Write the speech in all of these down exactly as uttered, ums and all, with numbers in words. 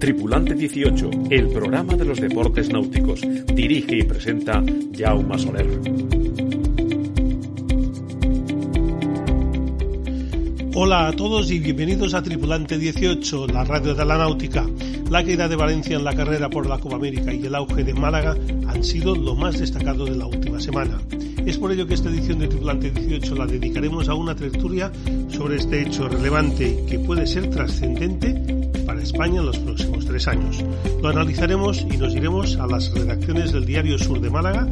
Tripulante dieciocho, el programa de los deportes náuticos. Dirige y presenta Jaume Soler. Hola a todos y bienvenidos a Tripulante dieciocho, la radio de la náutica. La caída de Valencia en la carrera por la Copa América y el auge de Málaga han sido lo más destacado de la última semana. Es por ello que esta edición de Tripulante dieciocho la dedicaremos a una tertulia sobre este hecho relevante que puede ser trascendente para España en los próximos tres años. Lo analizaremos y nos iremos a las redacciones del Diario Sur de Málaga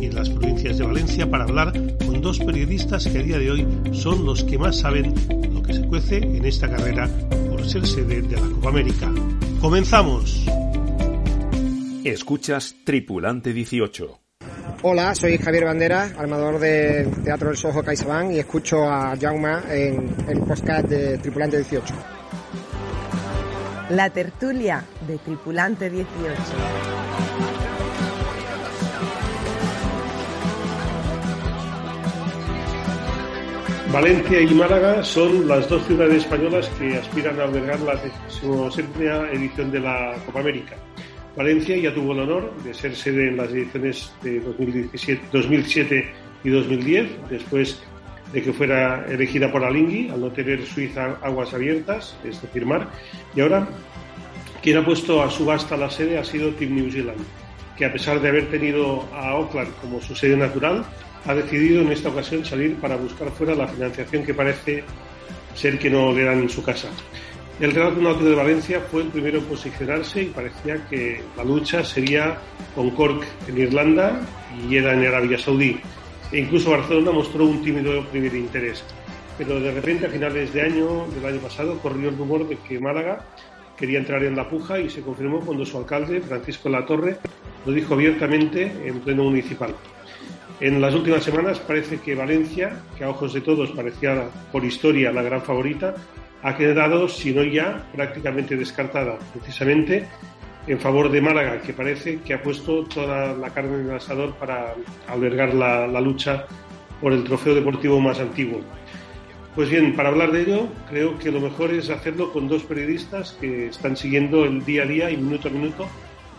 y en Las Provincias de Valencia para hablar con dos periodistas que a día de hoy son los que más saben lo que se cuece en esta carrera por ser sede de la Copa América. ¡Comenzamos! Escuchas Tripulante dieciocho. Hola, soy Javier Bandera, armador de Teatro del Soho CaixaBank, y escucho a Jaume en el podcast de Tripulante dieciocho. La tertulia de Tripulante dieciocho. Valencia y Málaga son las dos ciudades españolas que aspiran a albergar la decimoséptima edición de la Copa América. Valencia ya tuvo el honor de ser sede en las ediciones de dos mil diecisiete, dos mil siete y dos mil diez, después de que fuera elegida por Alinghi, al no tener Suiza aguas abiertas, es decir, mar. Y ahora, quien ha puesto a subasta la sede ha sido Team New Zealand, que a pesar de haber tenido a Auckland como su sede natural, ha decidido en esta ocasión salir para buscar fuera la financiación que parece ser que no le dan en su casa. El Real Náutico de Valencia fue el primero en posicionarse y parecía que la lucha sería con Cork en Irlanda y era en Arabia Saudí. E incluso Barcelona mostró un tímido primer interés, pero de repente a finales de año del año pasado corrió el rumor de que Málaga quería entrar en la puja y se confirmó cuando su alcalde, Francisco de la Torre, lo dijo abiertamente en pleno municipal. En las últimas semanas parece que Valencia, que a ojos de todos parecía por historia la gran favorita, ha quedado, si no ya, prácticamente descartada, precisamente en favor de Málaga, que parece que ha puesto toda la carne en el asador para albergar la, la lucha por el trofeo deportivo más antiguo. Pues bien, para hablar de ello, creo que lo mejor es hacerlo con dos periodistas que están siguiendo el día a día y minuto a minuto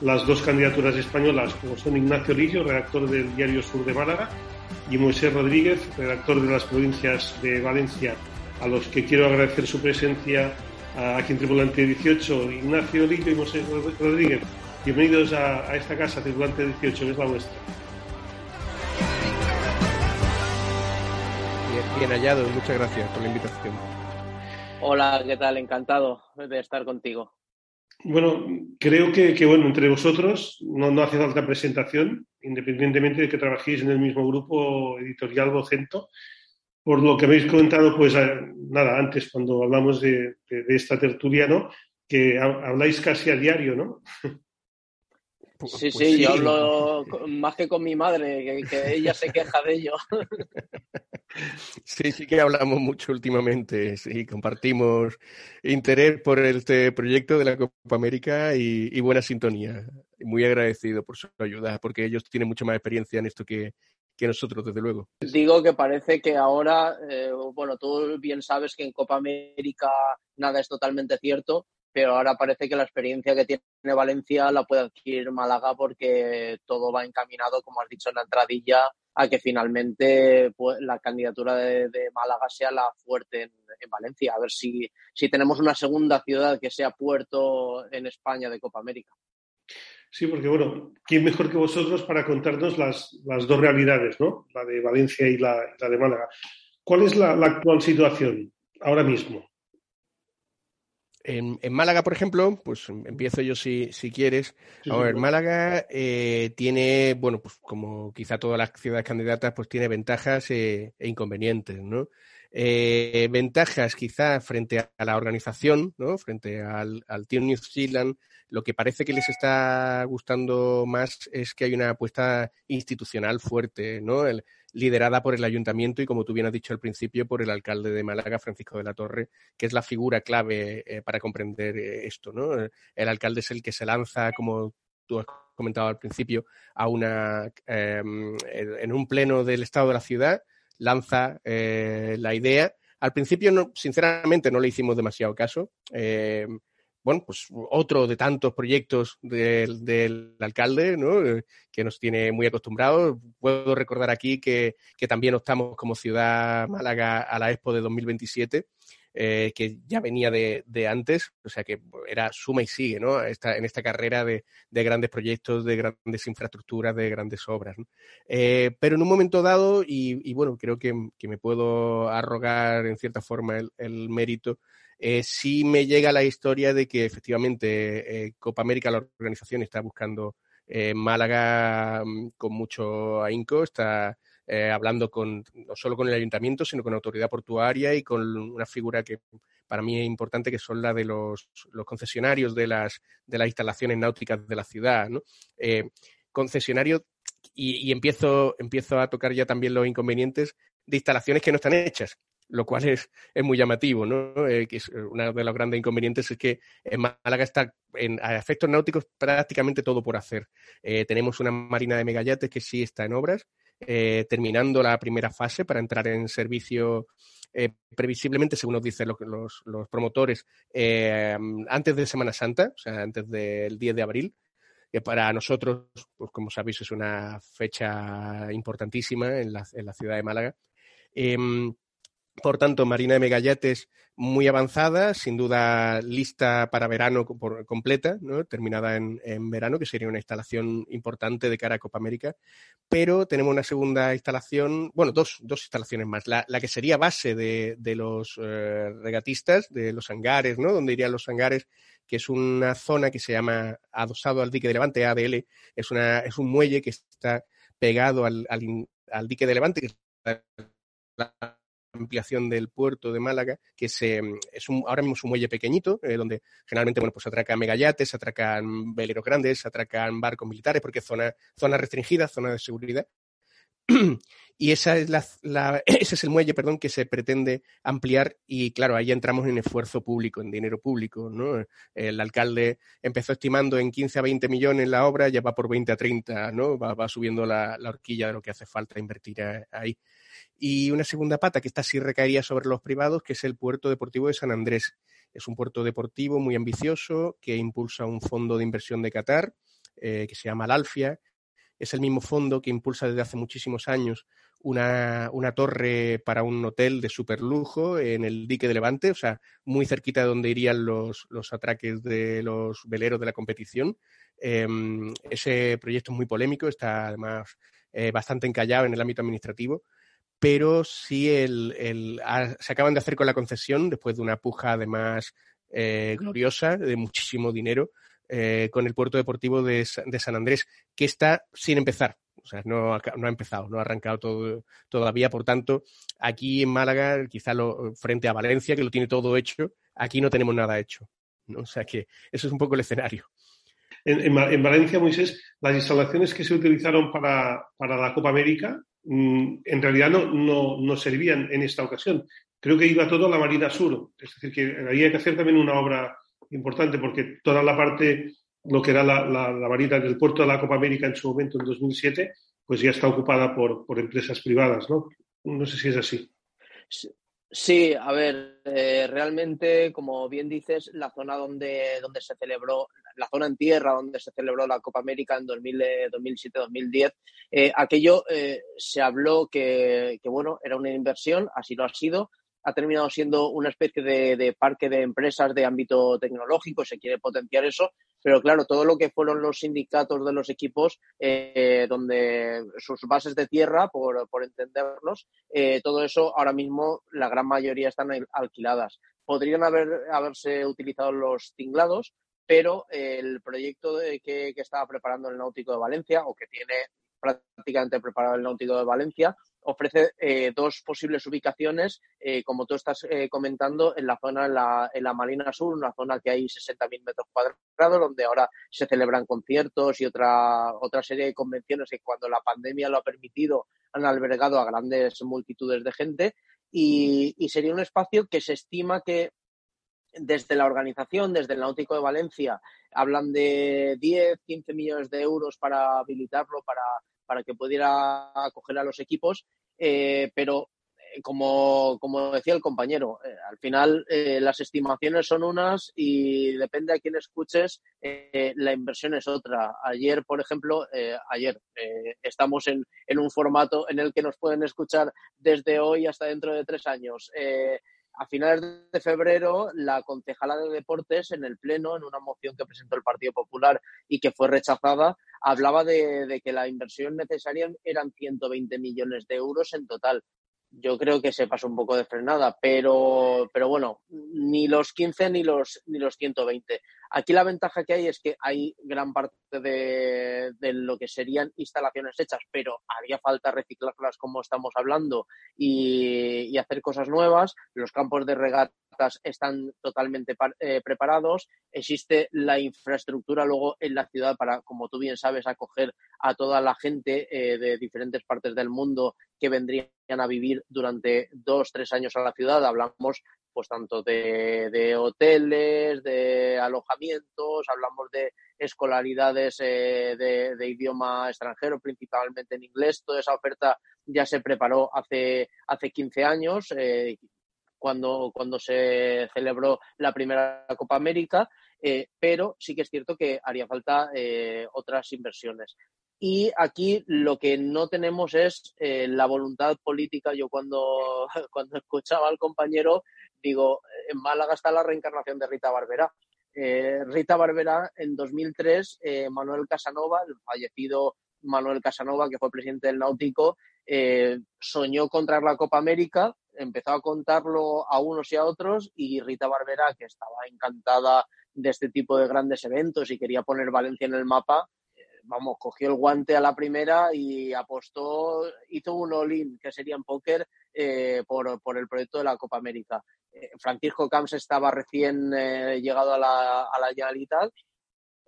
las dos candidaturas españolas, como son Ignacio Lillo, redactor del Diario Sur de Málaga, y Moisés Rodríguez, redactor de Las Provincias de Valencia, a los que quiero agradecer su presencia aquí en Tripulante dieciocho. Ignacio Lillo y Moisés Rodríguez, bienvenidos a, a esta casa, Tripulante dieciocho, que es la vuestra. Bien, bien hallado, muchas gracias por la invitación. Hola, ¿qué tal? Encantado de estar contigo. Bueno, creo que, que bueno, entre vosotros no, no hace falta presentación, independientemente de que trabajéis en el mismo grupo editorial Vocento. Por lo que habéis comentado, pues nada, antes cuando hablamos de, de, de esta tertulia, ¿no? Que ha, habláis casi a diario, ¿no? Pues, sí, pues sí, sí, yo hablo con, más que con mi madre, que, que ella se queja de ello. Sí, sí que hablamos mucho últimamente, sí, compartimos interés por este proyecto de la Copa América y, y buena sintonía. Muy agradecido por su ayuda, porque ellos tienen mucha más experiencia en esto que que nosotros, desde luego. Digo que parece que ahora, eh, bueno, tú bien sabes que en Copa América nada es totalmente cierto, pero ahora parece que la experiencia que tiene Valencia la puede adquirir Málaga porque todo va encaminado, como has dicho en la entradilla, a que finalmente pues, la candidatura de, de Málaga sea la fuerte en, en Valencia. A ver si, si tenemos una segunda ciudad que sea puerto en España de Copa América. Sí, porque bueno, ¿quién mejor que vosotros para contarnos las, las dos realidades, ¿no? La de Valencia y la, la de Málaga. ¿Cuál es la, la actual situación ahora mismo? En, en Málaga, por ejemplo, pues empiezo yo si, si quieres. Sí, a ver, sí. Málaga eh, tiene, bueno, pues como quizá todas las ciudades candidatas, pues tiene ventajas eh, e inconvenientes, ¿no? Eh, ventajas quizá frente a la organización, ¿no? Frente al, al Team New Zealand, lo que parece que les está gustando más es que hay una apuesta institucional fuerte, ¿no? El, liderada por el ayuntamiento y, como tú bien has dicho al principio, por el alcalde de Málaga, Francisco de la Torre, que es la figura clave eh, para comprender eh, esto, ¿no? El alcalde es el que se lanza, como tú has comentado al principio, a una eh, en un pleno del estado de la ciudad, lanza eh, la idea. Al principio, no, sinceramente, no le hicimos demasiado caso. Eh, bueno, pues otro de tantos proyectos del, del alcalde, ¿no? Que nos tiene muy acostumbrados. Puedo recordar aquí que, que también optamos como ciudad Málaga a la Expo de dos mil veintisiete, eh, que ya venía de, de antes, o sea que era suma y sigue, ¿no? Esta, en esta carrera de, de grandes proyectos, de grandes infraestructuras, de grandes obras, ¿no? Eh, pero en un momento dado, y, y bueno, creo que, que me puedo arrogar en cierta forma el, el mérito, Eh, sí me llega la historia de que efectivamente eh, Copa América, la organización, está buscando eh, Málaga con mucho ahínco, está eh, hablando con no solo con el ayuntamiento, sino con la autoridad portuaria y con una figura que para mí es importante, que son la de los, los concesionarios de las, de las instalaciones náuticas de la ciudad, ¿no? Eh, concesionarios, y, y empiezo, empiezo a tocar ya también los inconvenientes de instalaciones que no están hechas, lo cual es, es muy llamativo, ¿no? Eh, que es uno de los grandes inconvenientes es que en Málaga está, en, a efectos náuticos, prácticamente todo por hacer. Eh, tenemos una Marina de Megayates que sí está en obras, eh, terminando la primera fase para entrar en servicio, eh, previsiblemente, según nos dicen los, los, los promotores, eh, antes de Semana Santa, o sea, antes del diez de abril, que para nosotros, pues como sabéis, es una fecha importantísima en la, en la ciudad de Málaga. Eh, Por tanto, Marina de Megayates muy avanzada, sin duda lista para verano por, completa, ¿no? Terminada en, en verano, que sería una instalación importante de cara a Copa América. Pero tenemos una segunda instalación, bueno, dos, dos instalaciones más. La, la que sería base de, de los eh, regatistas, de los hangares, ¿no? Donde irían los hangares, que es una zona que se llama adosado al Dique de Levante, A D L. Es, una, es un muelle que está pegado al, al, al Dique de Levante, que es la, la ampliación del puerto de Málaga, que se, es un, ahora mismo es un muelle pequeñito, eh, donde generalmente, bueno, pues atracan megayates, atracan veleros grandes, atracan barcos militares, porque es zona, zona restringida, zona de seguridad. Y esa es la, la, ese es el muelle, perdón, que se pretende ampliar, y claro, ahí entramos en esfuerzo público, en dinero público, ¿no? El alcalde empezó estimando en quince a veinte millones la obra, ya va por veinte a treinta, ¿no? Va, va subiendo la, la horquilla de lo que hace falta invertir a, ahí. Y una segunda pata, que esta sí recaería sobre los privados, que es el Puerto Deportivo de San Andrés. Es un puerto deportivo muy ambicioso que impulsa un fondo de inversión de Qatar, eh, que se llama Al Alfia. Es el mismo fondo que impulsa desde hace muchísimos años una, una torre para un hotel de superlujo en el Dique de Levante, o sea, muy cerquita de donde irían los, los atraques de los veleros de la competición. Eh, ese proyecto es muy polémico, está además eh, bastante encallado en el ámbito administrativo, pero sí el, el, a, se acaban de hacer con la concesión después de una puja además eh, gloriosa de muchísimo dinero, Eh, con el puerto deportivo de, de San Andrés, que está sin empezar, o sea, no ha, no ha empezado, no ha arrancado todo, todavía. Por tanto, aquí en Málaga, quizá lo, frente a Valencia, que lo tiene todo hecho, aquí no tenemos nada hecho, ¿no? O sea que eso es un poco el escenario. En, en, en Valencia, Moisés, las instalaciones que se utilizaron para, para la Copa América mmm, en realidad no, no, no servían en esta ocasión. Creo que iba todo a la Marina Sur, es decir, que había que hacer también una obra importante, porque toda la parte, lo que era la, la, la varita del puerto de la Copa América en su momento, en dos mil siete, pues ya está ocupada por, por empresas privadas, ¿no? No sé si es así. Sí, a ver, eh, realmente, como bien dices, la zona donde, donde se celebró, la zona en tierra donde se celebró la Copa América en dos mil siete dos mil diez, eh, aquello eh, se habló que, que, bueno, era una inversión, así lo ha sido. Ha terminado siendo una especie de, de parque de empresas de ámbito tecnológico, se quiere potenciar eso, pero claro, todo lo que fueron los sindicatos de los equipos, eh, donde sus bases de tierra, por, por entendernos, eh, todo eso ahora mismo la gran mayoría están alquiladas. podrían haber, haberse utilizado los tinglados, pero el proyecto de, que, que estaba preparando el Náutico de Valencia, o que tiene prácticamente preparado el Náutico de Valencia, ofrece eh, dos posibles ubicaciones, eh, como tú estás eh, comentando, en la zona, en la, en la Marina Sur, una zona que hay sesenta mil metros cuadrados, donde ahora se celebran conciertos y otra, otra serie de convenciones que, cuando la pandemia lo ha permitido, han albergado a grandes multitudes de gente, y, y sería un espacio que se estima que, desde la organización, desde el Náutico de Valencia, hablan de diez, quince millones de euros para habilitarlo, para, para que pudiera acoger a los equipos, eh, pero eh, como, como decía el compañero, eh, al final eh, las estimaciones son unas y depende a quién escuches, eh, la inversión es otra. Ayer, por ejemplo, eh, ayer eh, estamos en, en un formato en el que nos pueden escuchar desde hoy hasta dentro de tres años. Eh, A finales de febrero, la concejala de Deportes, en el Pleno, en una moción que presentó el Partido Popular y que fue rechazada, hablaba de, de que la inversión necesaria eran ciento veinte millones de euros en total. Yo creo que se pasó un poco de frenada, pero, pero bueno, ni los quince ni los, ni los ciento veinte. Aquí la ventaja que hay es que hay gran parte de, de lo que serían instalaciones hechas, pero haría falta reciclarlas, como estamos hablando, y, y hacer cosas nuevas. Los campos de regatas están totalmente par, eh, preparados. Existe la infraestructura luego en la ciudad para, como tú bien sabes, acoger a toda la gente eh, de diferentes partes del mundo que vendrían a vivir durante dos, tres años a la ciudad. Hablamos pues tanto de, de hoteles, de alojamientos, hablamos de escolaridades eh, de, de idioma extranjero, principalmente en inglés. Toda esa oferta ya se preparó hace, hace quince años, eh, cuando, cuando se celebró la primera Copa América, eh, pero sí que es cierto que haría falta eh, otras inversiones. Y aquí lo que no tenemos es eh, la voluntad política. Yo cuando, cuando escuchaba al compañero, digo, en Málaga está la reencarnación de Rita Barberá. Eh, Rita Barberá, en dos mil tres, eh, Manuel Casanova, el fallecido Manuel Casanova, que fue presidente del Náutico, eh, soñó contraer la Copa América, empezó a contarlo a unos y a otros, y Rita Barberá, que estaba encantada de este tipo de grandes eventos y quería poner Valencia en el mapa, vamos, cogió el guante a la primera y apostó, hizo un all-in, que sería en póker, eh, por, por el proyecto de la Copa América. Eh, Francisco Camps estaba recién eh, llegado a la, a la Generalitat,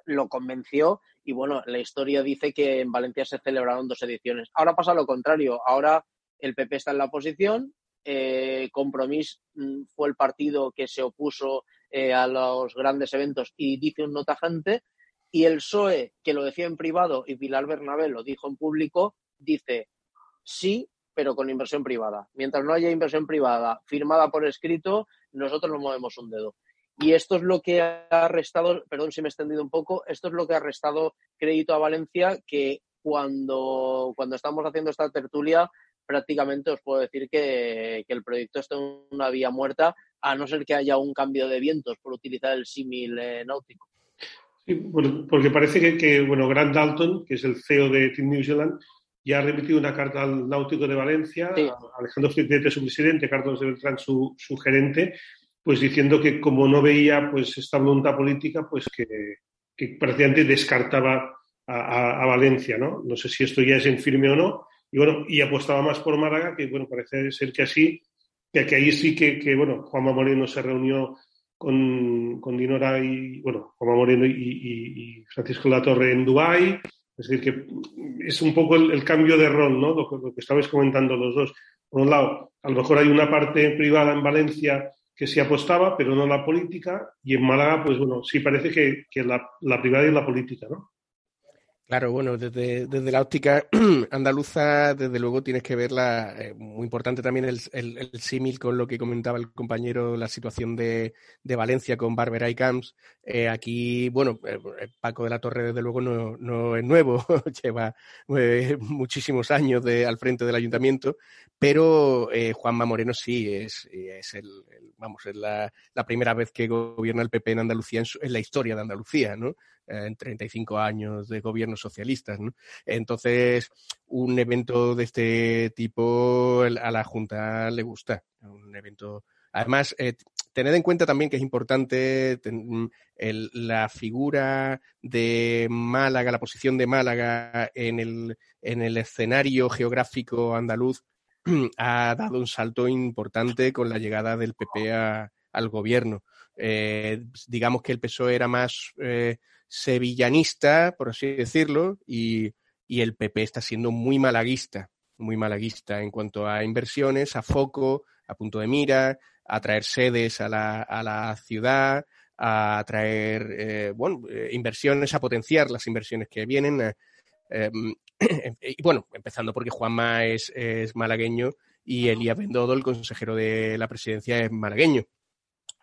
lo convenció y, bueno, la historia dice que en Valencia se celebraron dos ediciones. Ahora pasa lo contrario, ahora el P P está en la oposición, eh, Compromís fue el partido que se opuso eh, a los grandes eventos y dice un no tajante. Y el P S O E, que lo decía en privado y Pilar Bernabé lo dijo en público, dice sí, pero con inversión privada. Mientras no haya inversión privada firmada por escrito, nosotros no movemos un dedo. Y esto es lo que ha restado, perdón si me he extendido un poco, esto es lo que ha restado crédito a Valencia, que cuando, cuando estamos haciendo esta tertulia prácticamente os puedo decir que, que el proyecto está en una vía muerta, a no ser que haya un cambio de vientos, por utilizar el símil eh, náutico. Porque parece que, que bueno, Grant Dalton, que es el C E O de Team New Zealand, ya ha remitido una carta al Náutico de Valencia, sí, a Alejandro Cifuentes, su presidente, Carlos de Beltrán, su, su gerente, pues diciendo que como no veía pues esta voluntad política, pues que, que prácticamente descartaba a, a, a Valencia, ¿no? No sé si esto ya es en firme o no. Y bueno, y apostaba más por Málaga, que bueno, parece ser que así, que, que ahí sí que, que, bueno, Juanma Moreno se reunió Con, con Dinora y, bueno, Jaume Moreno y, y, y Francisco de la Torre en Dubái. Es decir, que es un poco el, el cambio de rol, ¿no? Lo, lo que estabais comentando los dos. Por un lado, a lo mejor hay una parte privada en Valencia que se apostaba, pero no la política, y en Málaga, pues bueno, sí parece que, que la, la privada y la política, ¿no? Claro, bueno, desde, desde la óptica andaluza, desde luego tienes que verla, eh, muy importante también el, el, el símil con lo que comentaba el compañero, la situación de, de Valencia con Barberá y Camps. Eh, aquí, bueno, eh, Paco de la Torre desde luego no, no es nuevo, lleva eh, muchísimos años de, al frente del ayuntamiento, pero eh, Juanma Moreno sí, es, es el, el vamos, es la, la primera vez que gobierna el P P en Andalucía, en, su, en la historia de Andalucía, ¿no? En treinta y cinco años de gobiernos socialistas, ¿no? Entonces, un evento de este tipo a la Junta le gusta, un evento Además, eh, tened en cuenta también que es importante ten, el, la figura de Málaga, la posición de Málaga en el, en el escenario geográfico andaluz ha dado un salto importante con la llegada del P P a, al gobierno. Eh, digamos que el P S O E era más eh, sevillanista, por así decirlo, y, y el P P está siendo muy malaguista, muy malaguista en cuanto a inversiones, a foco, a punto de mira, a traer sedes a la, a la ciudad, a traer eh, bueno, inversiones, a potenciar las inversiones que vienen. Eh, eh, y bueno, empezando porque Juanma es, es malagueño y Elías Bendodo, el consejero de la presidencia, es malagueño.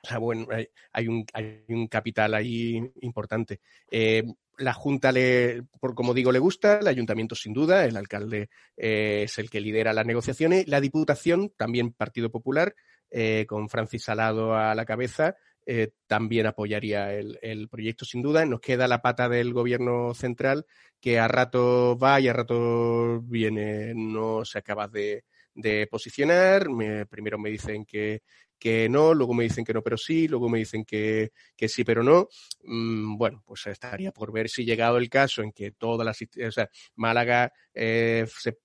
O sea, bueno, hay, hay, un, hay un capital ahí importante. Eh, la Junta, le, por como digo, le gusta, el Ayuntamiento sin duda, el alcalde eh, es el que lidera las negociaciones, la Diputación, también Partido Popular, eh, con Francis Alado a la cabeza, eh, también apoyaría el, el proyecto sin duda. Nos queda la pata del Gobierno central, que a rato va y a rato viene, no se acaba de, de posicionar. Me, primero me dicen que que no, luego me dicen que no, pero sí, luego me dicen que, que sí, pero no. Bueno, pues estaría por ver si llegado el caso en que todas las... O sea, Málaga eh, se,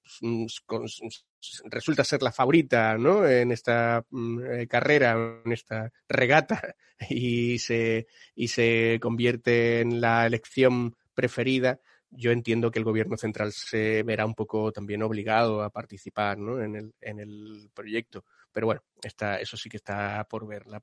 con, resulta ser la favorita, ¿no?, en esta eh, carrera, en esta regata, y se, y se convierte en la elección preferida. Yo entiendo que el Gobierno central se verá un poco también obligado a participar, ¿no?, en el, en el proyecto. Pero bueno, está, eso sí que está por ver. La,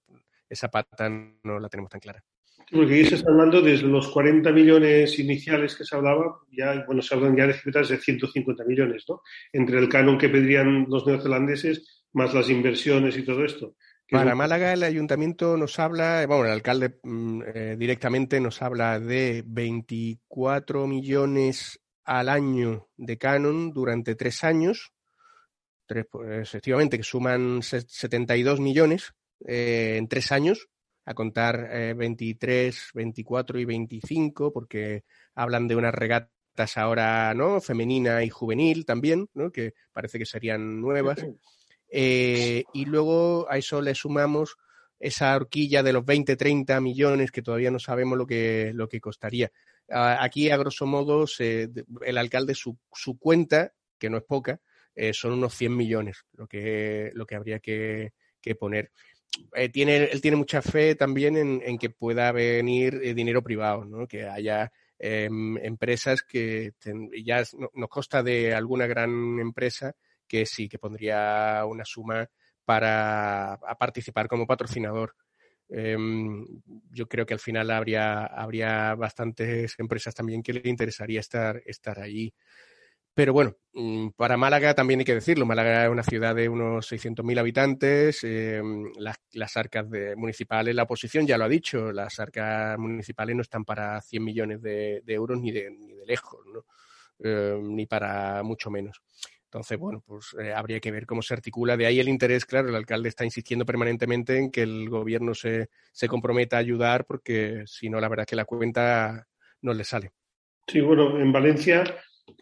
esa pata no la tenemos tan clara. Porque ahí se está hablando de los cuarenta millones iniciales que se hablaba, ya, bueno, se hablan ya de cifras de ciento cincuenta millones, ¿no? Entre el canon que pedirían los neozelandeses, más las inversiones y todo esto. Para es... Málaga el ayuntamiento nos habla, bueno, el alcalde eh, directamente nos habla de veinticuatro millones al año de canon durante tres años. Tres, pues, efectivamente, que suman setenta y dos millones eh, en tres años, a contar eh, veintitrés, veinticuatro y veinticinco, porque hablan de unas regatas ahora, ¿no?, femenina y juvenil también, ¿no?, que parece que serían nuevas. Eh, y luego a eso le sumamos esa horquilla de los veinte a treinta millones que todavía no sabemos lo que, lo que costaría. Aquí, a grosso modo, se, el alcalde, su, su cuenta, que no es poca, Eh, son unos cien millones lo que, lo que habría que, que poner. Eh, tiene, él tiene mucha fe también en, en que pueda venir eh, dinero privado, ¿no?, que haya eh, empresas que ten, ya no, nos consta de alguna gran empresa que sí, que pondría una suma para a participar como patrocinador. Eh, yo creo que al final habría, habría bastantes empresas también que le interesaría estar, estar allí. Pero bueno, para Málaga también hay que decirlo. Málaga es una ciudad de unos seiscientos mil habitantes. Eh, las, las arcas de, municipales, la oposición ya lo ha dicho, las arcas municipales no están para cien millones de, de euros ni de, ni de lejos, ¿no?, eh, ni para mucho menos. Entonces, bueno, pues eh, habría que ver cómo se articula. De ahí el interés, claro, el alcalde está insistiendo permanentemente en que el gobierno se, se comprometa a ayudar, porque si no, la verdad es que la cuenta no le sale. Sí, bueno, en Valencia...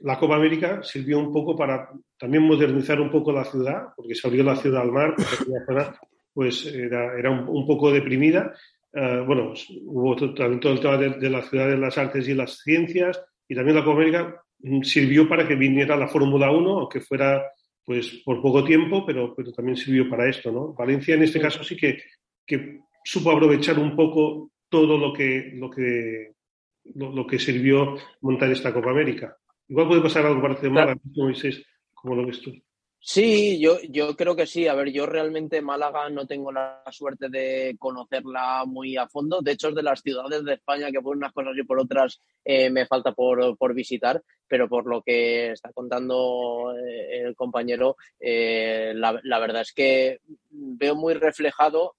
La Copa América sirvió un poco para también modernizar un poco la ciudad, porque se abrió la ciudad al mar, porque aquella zona pues, era, era un, un poco deprimida. Uh, bueno, hubo también todo el tema de, de la ciudad de las artes y las ciencias, y también la Copa América sirvió para que viniera la Fórmula uno, aunque fuera pues por poco tiempo, pero, pero también sirvió para esto, ¿no? Valencia en este caso sí que, que supo aprovechar un poco todo lo que, lo que, lo, lo que sirvió montar esta Copa América. Igual puede pasar algo parecido a Málaga, Moisés, como lo ves tú. Sí, yo, yo creo que sí. A ver, yo realmente Málaga no tengo la suerte de conocerla muy a fondo. De hecho, es de las ciudades de España que por unas cosas y por otras eh, me falta por, por visitar. Pero por lo que está contando el compañero, eh, la, la verdad es que veo muy reflejado,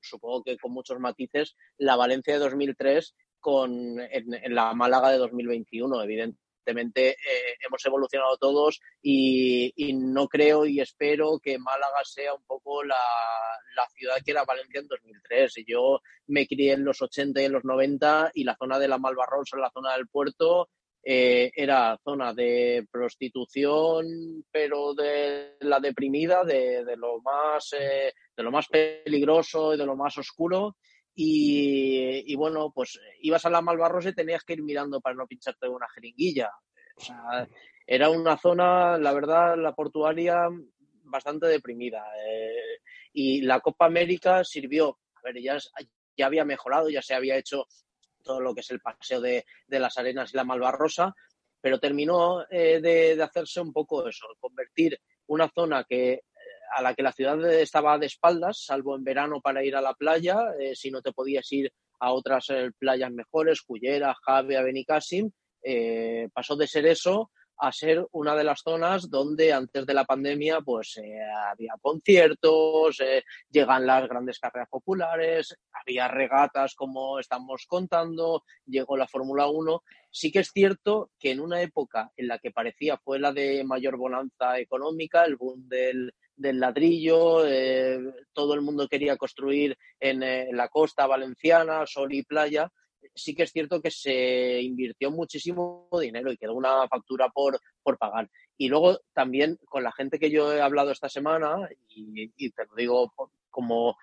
supongo que con muchos matices, la Valencia de dos mil tres con en, en la Málaga de dos mil veintiuno, evidentemente. Evidentemente eh, hemos evolucionado todos y, y no creo y espero que Málaga sea un poco la, la ciudad que era Valencia en dos mil tres. Yo me crié en los ochenta y en los noventa y la zona de la Malvarrosa, la zona del puerto, eh, era zona de prostitución, pero de la deprimida, de, de lo más eh, de lo más peligroso y de lo más oscuro. Y, y bueno, pues ibas a la Malvarrosa y tenías que ir mirando para no pincharte una jeringuilla. O sea, era una zona, la verdad, la portuaria bastante deprimida. Eh, y la Copa América sirvió, a ver, ya, ya había mejorado, ya se había hecho todo lo que es el paseo de, de las arenas y la Malvarrosa, pero terminó eh, de, de hacerse un poco eso, convertir una zona que a la que la ciudad estaba de espaldas, salvo en verano para ir a la playa, eh, si no te podías ir a otras eh, playas mejores, Cullera, Jave, Benicàssim, eh, pasó de ser eso a ser una de las zonas donde antes de la pandemia pues eh, había conciertos, eh, llegan las grandes carreras populares, había regatas como estamos contando, llegó la Fórmula uno. Sí que es cierto que en una época en la que parecía fue la de mayor bonanza económica, el boom del, del ladrillo, eh, todo el mundo quería construir en, eh, en la costa valenciana, sol y playa, sí que es cierto que se invirtió muchísimo dinero y quedó una factura por, por pagar. Y luego también con la gente que yo he hablado esta semana, y, y te lo digo por, como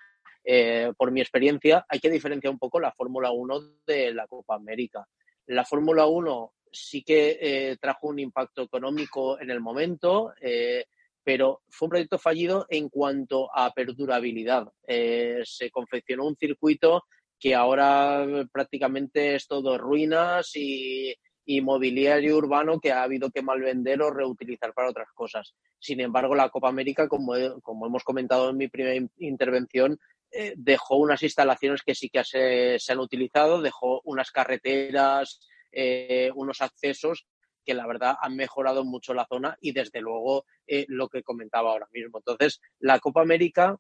eh, por mi experiencia, hay que diferenciar un poco la Fórmula uno de la Copa América. La Fórmula uno sí que eh, trajo un impacto económico en el momento, eh, pero fue un proyecto fallido en cuanto a perdurabilidad. Eh, se confeccionó un circuito que ahora prácticamente es todo ruinas y, y mobiliario urbano que ha habido que malvender o reutilizar para otras cosas. Sin embargo, la Copa América, como, como hemos comentado en mi primera intervención, eh, dejó unas instalaciones que sí que se, se han utilizado, dejó unas carreteras, eh, unos accesos que la verdad han mejorado mucho la zona y desde luego eh, lo que comentaba ahora mismo. Entonces, la Copa América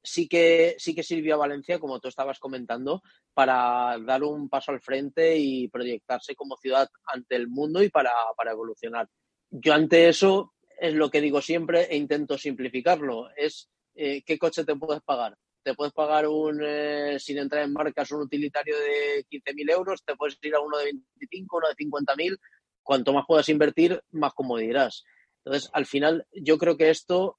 Sí que, sí que sirvió a Valencia, como tú estabas comentando, para dar un paso al frente y proyectarse como ciudad ante el mundo y para, para evolucionar. Yo ante eso es lo que digo siempre e intento simplificarlo, es eh, ¿qué coche te puedes pagar? Te puedes pagar un, eh, sin entrar en marcas, un utilitario de quince mil euros, te puedes ir a uno de veinticinco, uno de cincuenta mil, cuanto más puedas invertir, más cómodo dirás. Entonces, al final, yo creo que esto,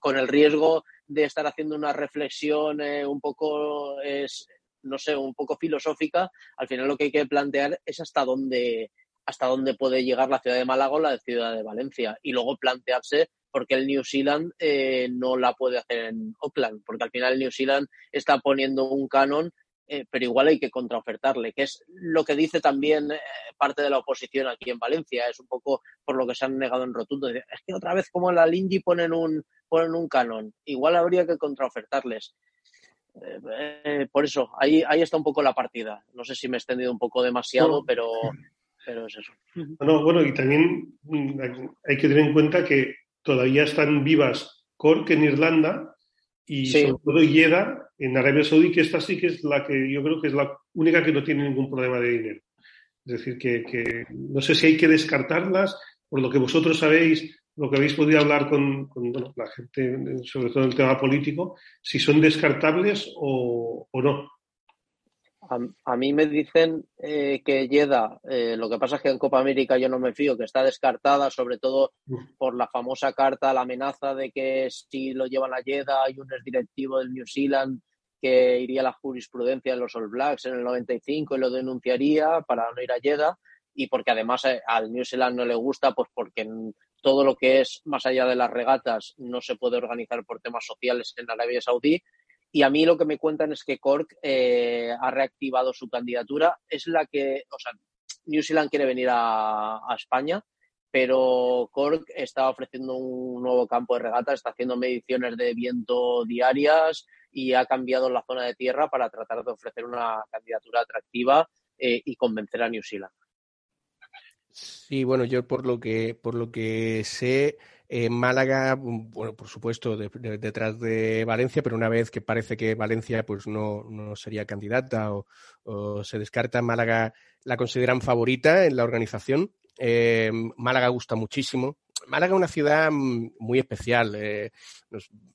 con el riesgo de estar haciendo una reflexión eh, un poco, es, no sé, un poco filosófica, al final lo que hay que plantear es hasta dónde, hasta dónde puede llegar la ciudad de Málaga o la ciudad de Valencia y luego plantearse por qué el New Zealand eh, no la puede hacer en Auckland, porque al final el New Zealand está poniendo un canon, eh, pero igual hay que contraofertarle, que es lo que dice también eh, parte de la oposición aquí en Valencia, es un poco por lo que se han negado en rotundo, es que otra vez como en la Alinghi ponen un ponen un canon, igual habría que contraofertarles. Eh, eh, por eso, ahí, ahí está un poco la partida. No sé si me he extendido un poco demasiado, no. pero, pero es eso. No, bueno, y también hay que tener en cuenta que todavía están vivas Cork en Irlanda y sí. sobre todo Jeddah en Arabia Saudí, que esta sí que es la que yo creo que es la única que no tiene ningún problema de dinero. Es decir, que, que no sé si hay que descartarlas, por lo que vosotros sabéis, lo que habéis podido hablar con, con bueno, la gente, sobre todo el tema político, si son descartables o, o no. A, a mí me dicen eh, que Jeddah, eh, lo que pasa es que en Copa América yo no me fío, que está descartada, sobre todo por la famosa carta, la amenaza de que si lo llevan a Jeddah hay un exdirectivo del New Zealand que iría a la jurisprudencia de los All Blacks en el noventa y cinco y lo denunciaría para no ir a Jeddah, y porque además eh, al New Zealand no le gusta, pues porque en, todo lo que es más allá de las regatas no se puede organizar por temas sociales en Arabia Saudí. Y a mí lo que me cuentan es que Cork eh, ha reactivado su candidatura. Es la que, o sea, New Zealand quiere venir a, a España, pero Cork está ofreciendo un nuevo campo de regatas, está haciendo mediciones de viento diarias y ha cambiado la zona de tierra para tratar de ofrecer una candidatura atractiva eh, y convencer a New Zealand. Sí, bueno, yo por lo que por lo que sé, eh, Málaga, bueno, por supuesto, de, de, detrás de Valencia, pero una vez que parece que Valencia pues no, no sería candidata o, o se descarta, Málaga la consideran favorita en la organización. Eh, Málaga gusta muchísimo. Málaga es una ciudad muy especial. Eh,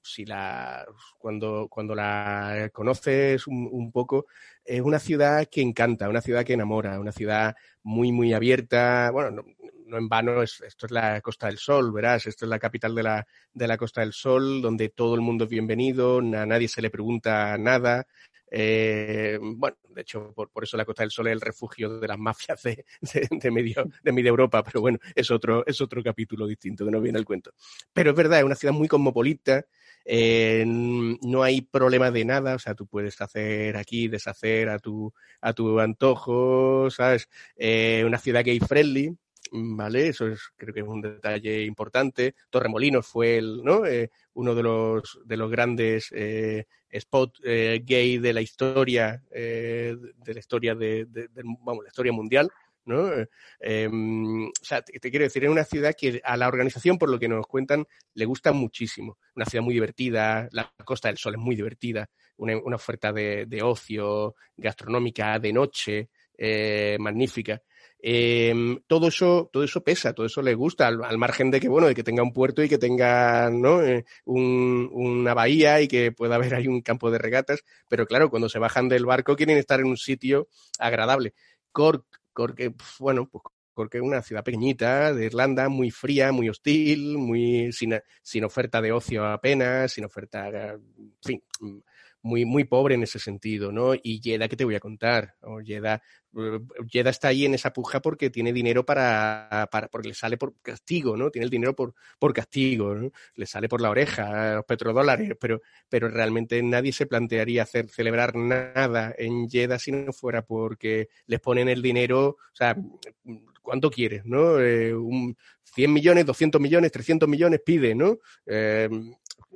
si la cuando, cuando la conoces un, un poco, es una ciudad que encanta, una ciudad que enamora, una ciudad muy, muy abierta. Bueno, no, no en vano, es, esto es la Costa del Sol, verás, esto es la capital de la, de la Costa del Sol, donde todo el mundo es bienvenido, a nadie se le pregunta nada. Eh, bueno, de hecho, por, por eso la Costa del Sol es el refugio de las mafias de, de, de, medio, de media Europa, pero bueno, es otro, es otro capítulo distinto que no viene al cuento. Pero es verdad, es una ciudad muy cosmopolita, eh, no hay problema de nada, o sea, tú puedes hacer aquí, deshacer a tu, a tu antojo, ¿sabes? Eh, una ciudad gay friendly, ¿vale? Eso es, creo que es un detalle importante. Torremolinos fue el, ¿no? eh, uno de los de los grandes eh, spots eh, gay de la historia, eh, de la historia de, de, de vamos, la historia mundial, ¿no? Eh, o sea, te, te quiero decir, es una ciudad que a la organización, por lo que nos cuentan, le gusta muchísimo. Una ciudad muy divertida, la Costa del Sol es muy divertida, una, una oferta de, de ocio, gastronómica, de noche, eh, magnífica. Eh, todo eso, todo eso pesa, todo eso les gusta, al, al margen de que, bueno, de que tenga un puerto y que tenga, ¿no? eh, un, una bahía y que pueda haber ahí un campo de regatas, pero claro, cuando se bajan del barco quieren estar en un sitio agradable. Cork, Cork, bueno, pues Cork es una ciudad pequeñita de Irlanda, muy fría, muy hostil, muy sin, sin oferta de ocio apenas, sin oferta, en fin, muy muy pobre en ese sentido, ¿no? Y Jeddah, ¿qué te voy a contar? O Jeddah, Jeddah está ahí en esa puja porque tiene dinero para, para porque le sale por castigo, ¿no? Tiene el dinero por, por castigo, ¿no? Le sale por la oreja, los petrodólares, pero, pero realmente nadie se plantearía hacer celebrar nada en Jeddah si no fuera porque les ponen el dinero, o sea, ¿cuánto quieres, no? Eh, un, cien millones, doscientos millones, trescientos millones pide, ¿no? Eh,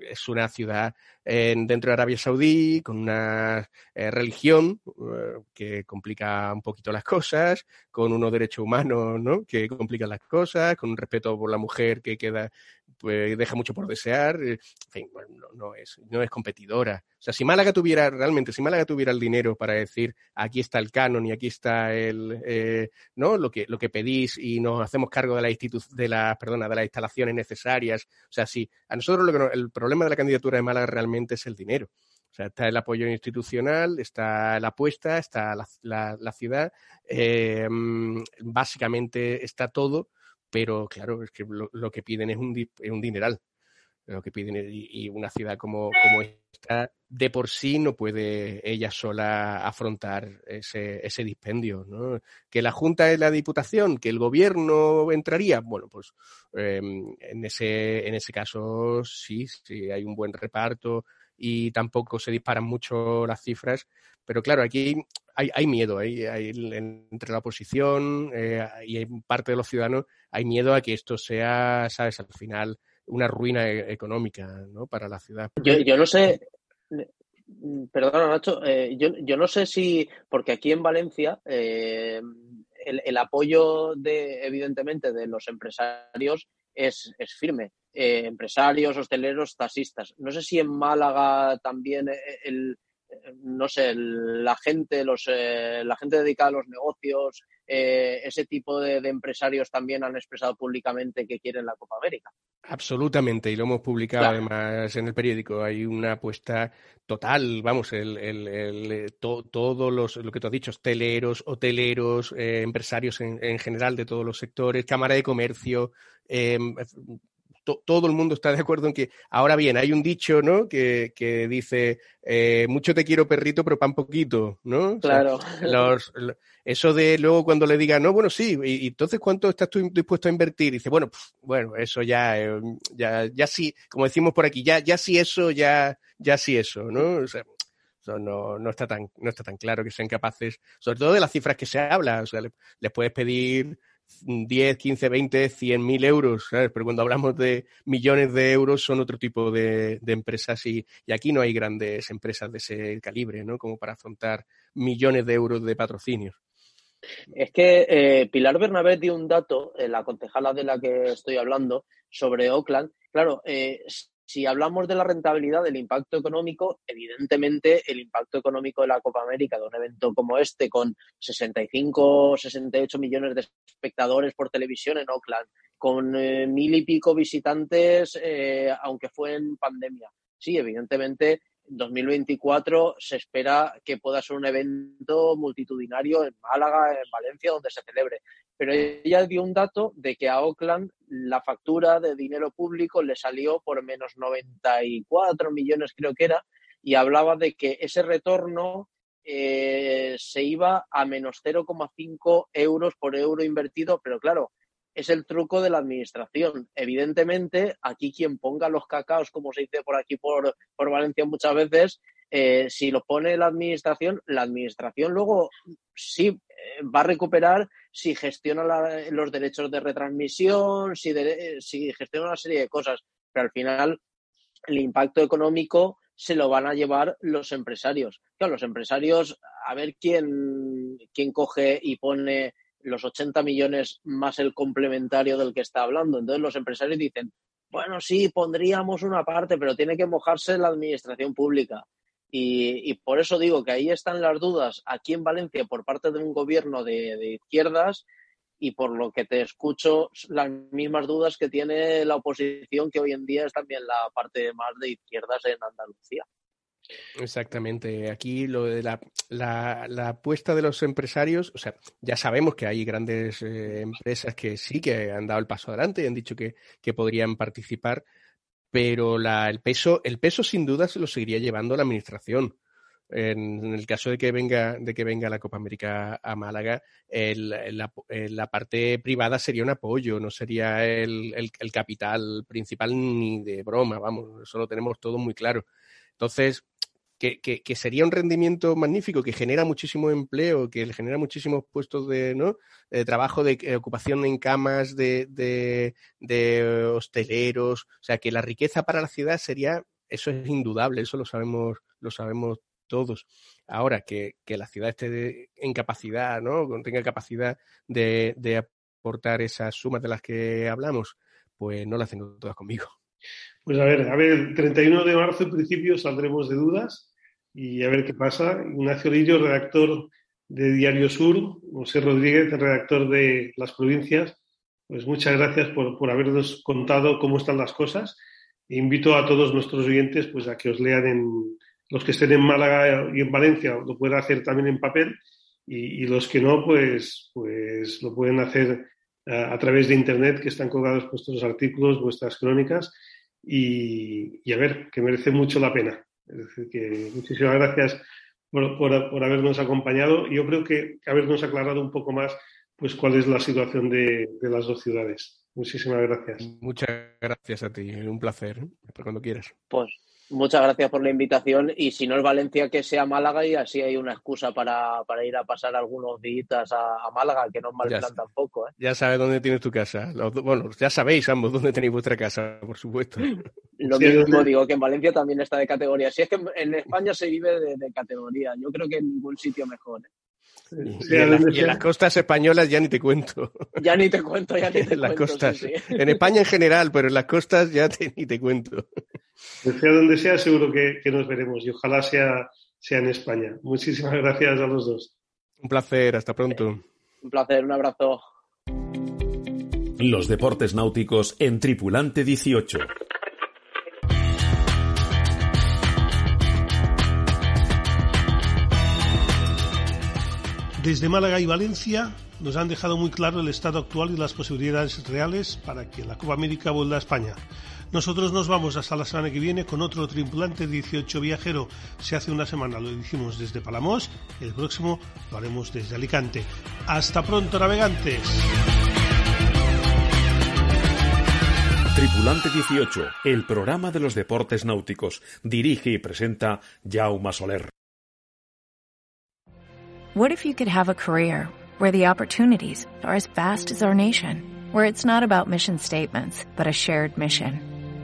Es una ciudad eh, dentro de Arabia Saudí con una eh, religión eh, que complica un poquito las cosas, con unos derechos humanos, ¿no? que complican las cosas, con un respeto por la mujer que queda, pues, deja mucho por desear. En fin, bueno, no, no es, no es competidora. O sea, si Málaga tuviera realmente, si Málaga tuviera el dinero para decir aquí está el canon y aquí está el eh, no lo que lo que pedís y nos hacemos cargo de las institu- de las perdona de las instalaciones necesarias. O sea, si a nosotros lo que nos, el El problema de la candidatura de Málaga realmente es el dinero. O sea, está el apoyo institucional, está la apuesta, está la, la, la ciudad, eh, básicamente está todo, pero claro, es que lo, lo que piden es un, es un dineral. Lo que piden es, y una ciudad como, como esta, de por sí no puede ella sola afrontar ese, ese dispendio, ¿no? Que la Junta es la Diputación, que el Gobierno entraría, bueno, pues eh, en ese en ese caso sí, sí hay un buen reparto y tampoco se disparan mucho las cifras, pero claro, aquí hay, hay miedo, hay, hay entre la oposición eh, y parte de los ciudadanos hay miedo a que esto sea, sabes, al final una ruina e- económica, ¿no? Para la ciudad. Yo, yo no sé, perdona Nacho, eh, yo, yo no sé si, porque aquí en Valencia eh, el, el apoyo de, evidentemente, de los empresarios es, es firme. Eh, empresarios, hosteleros, taxistas. No sé si en Málaga también el, el no sé, el, la gente, los eh, la gente dedicada a los negocios, eh, ese tipo de, de empresarios también han expresado públicamente que quieren la Copa América. Absolutamente, y lo hemos publicado claro. Además en el periódico. Hay una apuesta total, vamos, el, el, el, to, todos los, lo que tú has dicho, hosteleros, hoteleros, eh, empresarios en, en general de todos los sectores, Cámara de Comercio, eh, to, todo el mundo está de acuerdo en que, ahora bien, hay un dicho, ¿no? que, que dice, eh, mucho te quiero perrito, pero pan poquito, ¿no? Claro. O sea, los, los, eso de luego cuando le digan, no, bueno, sí, y, y entonces ¿cuánto estás tú dispuesto a invertir? Y dice, bueno, pff, bueno, eso ya, eh, ya, ya sí, como decimos por aquí, ya, ya sí eso, ya, ya sí eso, ¿no? O sea, eso no, no está tan, no está tan claro que sean capaces, sobre todo de las cifras que se habla, o sea, le, les puedes pedir diez, quince, veinte, cien mil euros, ¿sabes? Pero cuando hablamos de millones de euros son otro tipo de, de empresas y, y aquí no hay grandes empresas de ese calibre, ¿no? Como para afrontar millones de euros de patrocinios. Es que eh, Pilar Bernabé dio un dato, eh, la concejala de la que estoy hablando, sobre Auckland. Claro, eh, Si hablamos de la rentabilidad, del impacto económico, evidentemente el impacto económico de la Copa América, de un evento como este, con sesenta y cinco, sesenta y ocho millones de espectadores por televisión en Auckland, con eh, mil y pico visitantes, eh, aunque fue en pandemia. Sí, evidentemente, dos mil veinticuatro se espera que pueda ser un evento multitudinario en Málaga, en Valencia, donde se celebre. Pero ella dio un dato de que a Auckland la factura de dinero público le salió por menos noventa y cuatro millones, creo que era, y hablaba de que ese retorno eh, se iba a menos cero coma cinco euros por euro invertido, pero claro, es el truco de la administración. Evidentemente, aquí quien ponga los cacaos, como se dice por aquí, por, por Valencia muchas veces, eh, si lo pone la administración, la administración luego sí eh, va a recuperar si gestiona la, los derechos de retransmisión, si, de, si gestiona una serie de cosas. Pero al final, el impacto económico se lo van a llevar los empresarios. Claro, los empresarios, a ver quién, quién coge y pone los ochenta millones más el complementario del que está hablando. Entonces los empresarios dicen, bueno, sí, pondríamos una parte, pero tiene que mojarse la administración pública. Y, y por eso digo que ahí están las dudas aquí en Valencia por parte de un gobierno de, de izquierdas, y por lo que te escucho, las mismas dudas que tiene la oposición, que hoy en día es también la parte más de izquierdas en Andalucía. Exactamente. Aquí lo de la, la, la apuesta de los empresarios, o sea, ya sabemos que hay grandes eh, empresas que sí que han dado el paso adelante y han dicho que, que podrían participar, pero la, el peso, el peso sin duda se lo seguiría llevando la administración. En, en el caso de que venga, de que venga la Copa América a Málaga, el, la, la parte privada sería un apoyo, no sería el, el, el capital principal ni de broma, vamos, eso lo tenemos todo muy claro. Entonces, Que, que, que sería un rendimiento magnífico, que genera muchísimo empleo, que genera muchísimos puestos de, ¿no? de trabajo, de, de ocupación en camas, de, de, de hosteleros. O sea, que la riqueza para la ciudad sería, eso es indudable, eso lo sabemos, lo sabemos todos. Ahora, que, que la ciudad esté de, en capacidad, ¿no? tenga capacidad de, de aportar esas sumas de las que hablamos, pues no las tengo todas conmigo. Pues a ver, a ver, el treinta y uno de marzo en principio saldremos de dudas. Y a ver qué pasa. Ignacio Lillo, redactor de Diario Sur, Moisés Rodríguez, redactor de Las Provincias, pues muchas gracias por, por habernos contado cómo están las cosas. E invito a todos nuestros oyentes pues a que os lean, en los que estén en Málaga y en Valencia lo pueden hacer también en papel, y, y los que no, pues, pues lo pueden hacer a, a través de internet, que están colgados vuestros artículos, vuestras crónicas, y, y a ver, que merece mucho la pena. Es decir, que muchísimas gracias por, por, por habernos acompañado. Yo creo que habernos aclarado un poco más pues cuál es la situación de, de las dos ciudades. Muchísimas gracias. Muchas gracias a ti, un placer, para cuando quieras. Pues muchas gracias por la invitación, y si no es Valencia, que sea Málaga, y así hay una excusa para, para ir a pasar algunos días a, a Málaga, que no es mal ya plan sé. tampoco. ¿eh? Ya sabes dónde tienes tu casa. Los, bueno, ya sabéis ambos dónde tenéis vuestra casa, por supuesto. Lo sí, mismo ¿dónde? digo, que en Valencia también está de categoría. Si es que en España se vive de, de categoría, yo creo que en ningún sitio mejor. ¿eh? Sí, y, en la, y en las costas españolas ya ni te cuento. Ya ni te cuento, ya ni te en las cuento. Costas. Sí, sí. En España en general, pero en las costas ya te, ni te cuento. Sea donde sea, seguro que, que nos veremos, y ojalá sea, sea en España. Muchísimas gracias a los dos. Un placer, hasta pronto. Un placer, un abrazo. Los deportes náuticos en Tripulante dieciocho. Desde Málaga y Valencia nos han dejado muy claro el estado actual y las posibilidades reales para que la Copa América vuelva a España. Nosotros nos vamos hasta la semana que viene con otro Tripulante dieciocho viajero. Se hace una semana lo dijimos desde Palamós, el próximo lo haremos desde Alicante. ¡Hasta pronto, navegantes! Tripulante dieciocho, el programa de los deportes náuticos. Dirige y presenta Jaume Soler. What if you could have a career where the opportunities are as vast as our nation, where it's not about mission statements, but a shared mission?